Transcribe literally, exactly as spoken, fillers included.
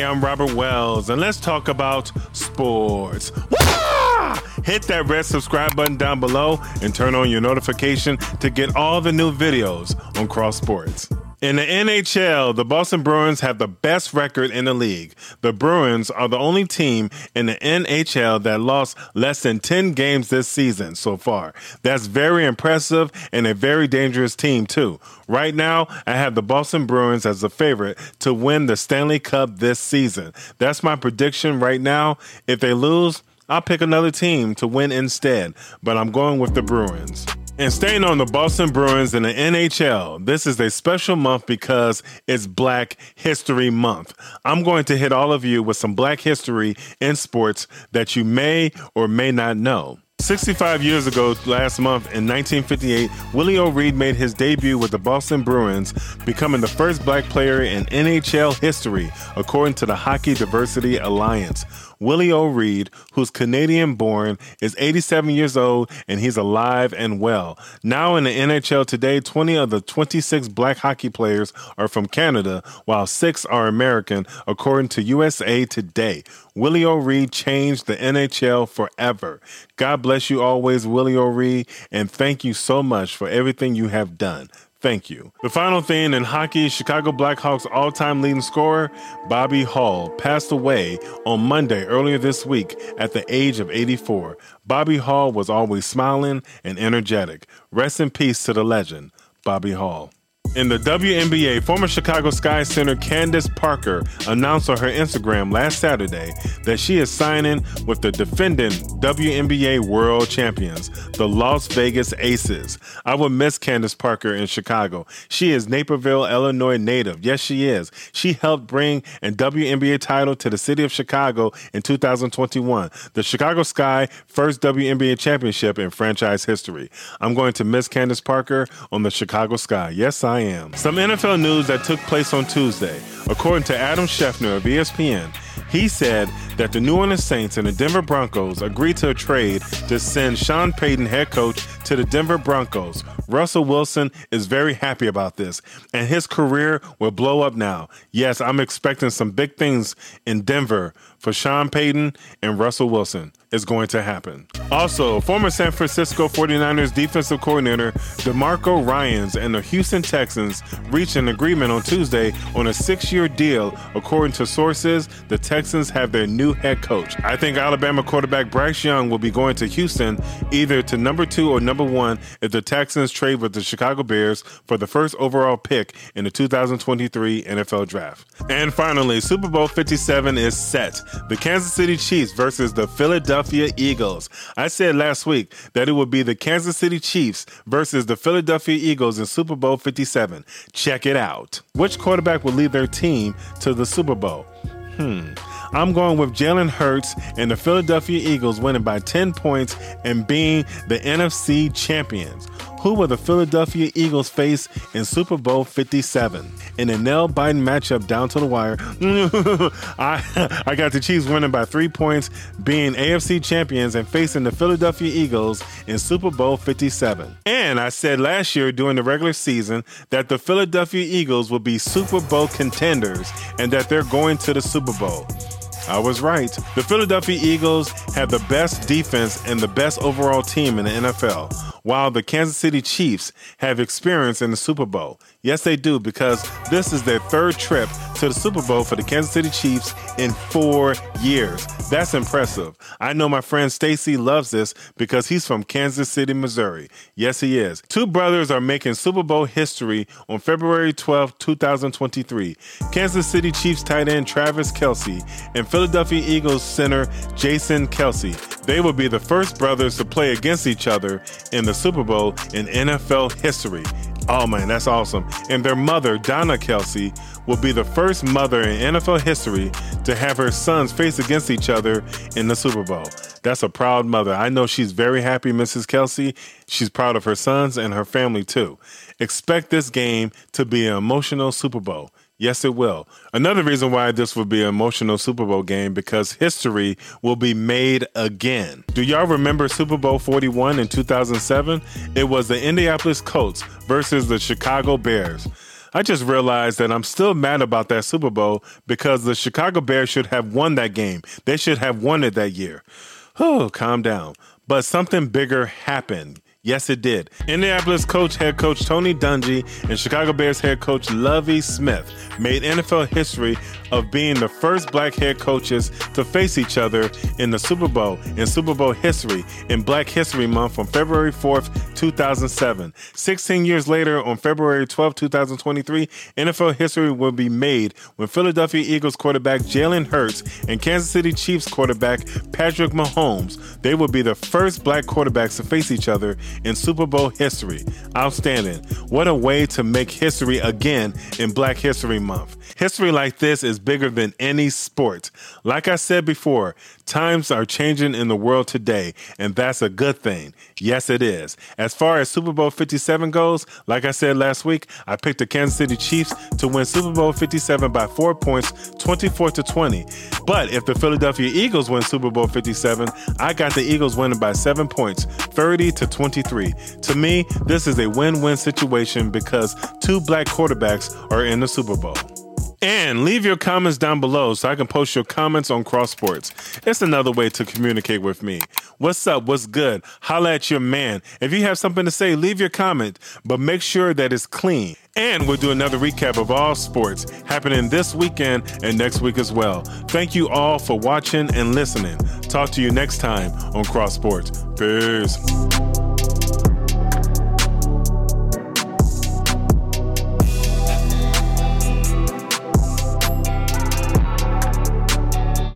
Hey, I'm Robert Wells, and let's talk about sports. Wah! Hit that red subscribe button down below and turn on your notification to get all the new videos on Cross Sports. In the N H L, the Boston Bruins have the best record in the league. The Bruins are the only team in the N H L that lost less than ten games this season so far. That's very impressive and a very dangerous team, too. Right now, I have the Boston Bruins as the favorite to win the Stanley Cup this season. That's my prediction right now. If they lose, I'll pick another team to win instead, but I'm going with the Bruins. And staying on the Boston Bruins in the N H L, this is a special month because it's Black History Month. I'm going to hit all of you with some Black history in sports that you may or may not know. sixty-five years ago, last month in nineteen fifty-eight, Willie O'Ree made his debut with the Boston Bruins, becoming the first black player in N H L history, according to the Hockey Diversity Alliance. Willie O'Ree, who's Canadian-born, is eighty-seven years old, and he's alive and well. Now in the N H L today, twenty of the twenty-six black hockey players are from Canada, while six are American, according to U S A Today. Willie O'Ree changed the N H L forever. God bless you always, Willie O'Ree, and thank you so much for everything you have done. Thank you. The final thing in hockey, Chicago Blackhawks all-time leading scorer, Bobby Hall, passed away on Monday earlier this week at the age of eighty-four. Bobby Hall was always smiling and energetic. Rest in peace to the legend, Bobby Hall. In the W N B A, former Chicago Sky center Candace Parker announced on her Instagram last Saturday that she is signing with the defending W N B A world champions, the Las Vegas Aces. I would miss Candace Parker in Chicago. She is Naperville, Illinois native. Yes, she is. She helped bring a W N B A title to the city of Chicago in two thousand twenty-one, the Chicago Sky first W N B A championship in franchise history. I'm going to miss Candace Parker on the Chicago Sky. Yes, I am. Some N F L news that took place on Tuesday. According to Adam Schefter of E S P N, he said that the New Orleans Saints and the Denver Broncos agreed to a trade to send Sean Payton, head coach, to the Denver Broncos. Russell Wilson is very happy about this, and his career will blow up now. Yes, I'm expecting some big things in Denver for Sean Payton and Russell Wilson. Is going to happen. Also, former San Francisco forty-niners defensive coordinator DeMarco Ryans and the Houston Texans reached an agreement on Tuesday on a six-year deal. According to sources, the Texans have their new head coach. I think Alabama quarterback Bryce Young will be going to Houston either to number two or number one if the Texans trade with the Chicago Bears for the first overall pick in the two thousand twenty-three N F L Draft. And finally, Super Bowl fifty-seven is set. The Kansas City Chiefs versus the Philadelphia Eagles. I said last week that it would be the Kansas City Chiefs versus the Philadelphia Eagles in Super Bowl fifty-seven. Check it out. Which quarterback will lead their team to the Super Bowl? Hmm. I'm going with Jalen Hurts and the Philadelphia Eagles winning by ten points and being the N F C champions. Who will the Philadelphia Eagles face in Super Bowl fifty-seven? In a nail-biting matchup down to the wire, I, I got the Chiefs winning by three points, being A F C champions and facing the Philadelphia Eagles in Super Bowl fifty-seven. And I said last year during the regular season that the Philadelphia Eagles would be Super Bowl contenders and that they're going to the Super Bowl. I was right. The Philadelphia Eagles have the best defense and the best overall team in the N F L, while the Kansas City Chiefs have experience in the Super Bowl. Yes, they do, because this is their third trip to the Super Bowl for the Kansas City Chiefs in four years. That's impressive. I know my friend Stacy loves this because he's from Kansas City, Missouri. Yes, he is. Two brothers are making Super Bowl history on February twelfth, twenty twenty-three. Kansas City Chiefs tight end Travis Kelce and Philadelphia Eagles center Jason Kelce. They will be the first brothers to play against each other in the Super Bowl in N F L history. Oh man, that's awesome. And their mother, Donna Kelce, will be the first mother in N F L history to have her sons face against each other in the Super Bowl. That's a proud mother. I know she's very happy, Missus Kelce. She's proud of her sons and her family too. Expect this game to be an emotional Super Bowl. Yes, it will. Another reason why this will be an emotional Super Bowl game, because history will be made again. Do y'all remember Super Bowl forty-one in two thousand seven? It was the Indianapolis Colts versus the Chicago Bears. I just realized that I'm still mad about that Super Bowl because the Chicago Bears should have won that game. They should have won it that year. Oh, calm down. But something bigger happened. Yes, it did. Indianapolis coach, head coach Tony Dungy and Chicago Bears head coach Lovie Smith made N F L history of being the first black head coaches to face each other in the Super Bowl, in Super Bowl history, in Black History Month on February fourth, two thousand seven. sixteen years later, on February twelfth, two thousand twenty-three, N F L history will be made when Philadelphia Eagles quarterback Jalen Hurts and Kansas City Chiefs quarterback Patrick Mahomes, they will be the first black quarterbacks to face each other in Super Bowl history. Outstanding. What a way to make history again in Black History Month. History like this is bigger than any sport. Like I said before, times are changing in the world today, and that's a good thing. Yes, it is. As far as Super Bowl fifty-seven goes, like I said last week, I picked the Kansas City Chiefs to win Super Bowl fifty-seven by four points, twenty-four to twenty. But if the Philadelphia Eagles win Super Bowl fifty-seven, I got the Eagles winning by seven points, thirty to twenty-three. To me, this is a win-win situation because two black quarterbacks are in the Super Bowl. And leave your comments down below so I can post your comments on Cross Sports. It's another way to communicate with me. What's up? What's good? Holla at your man. If you have something to say, leave your comment, but make sure that it's clean. And we'll do another recap of all sports happening this weekend and next week as well. Thank you all for watching and listening. Talk to you next time on Cross Sports. Peace.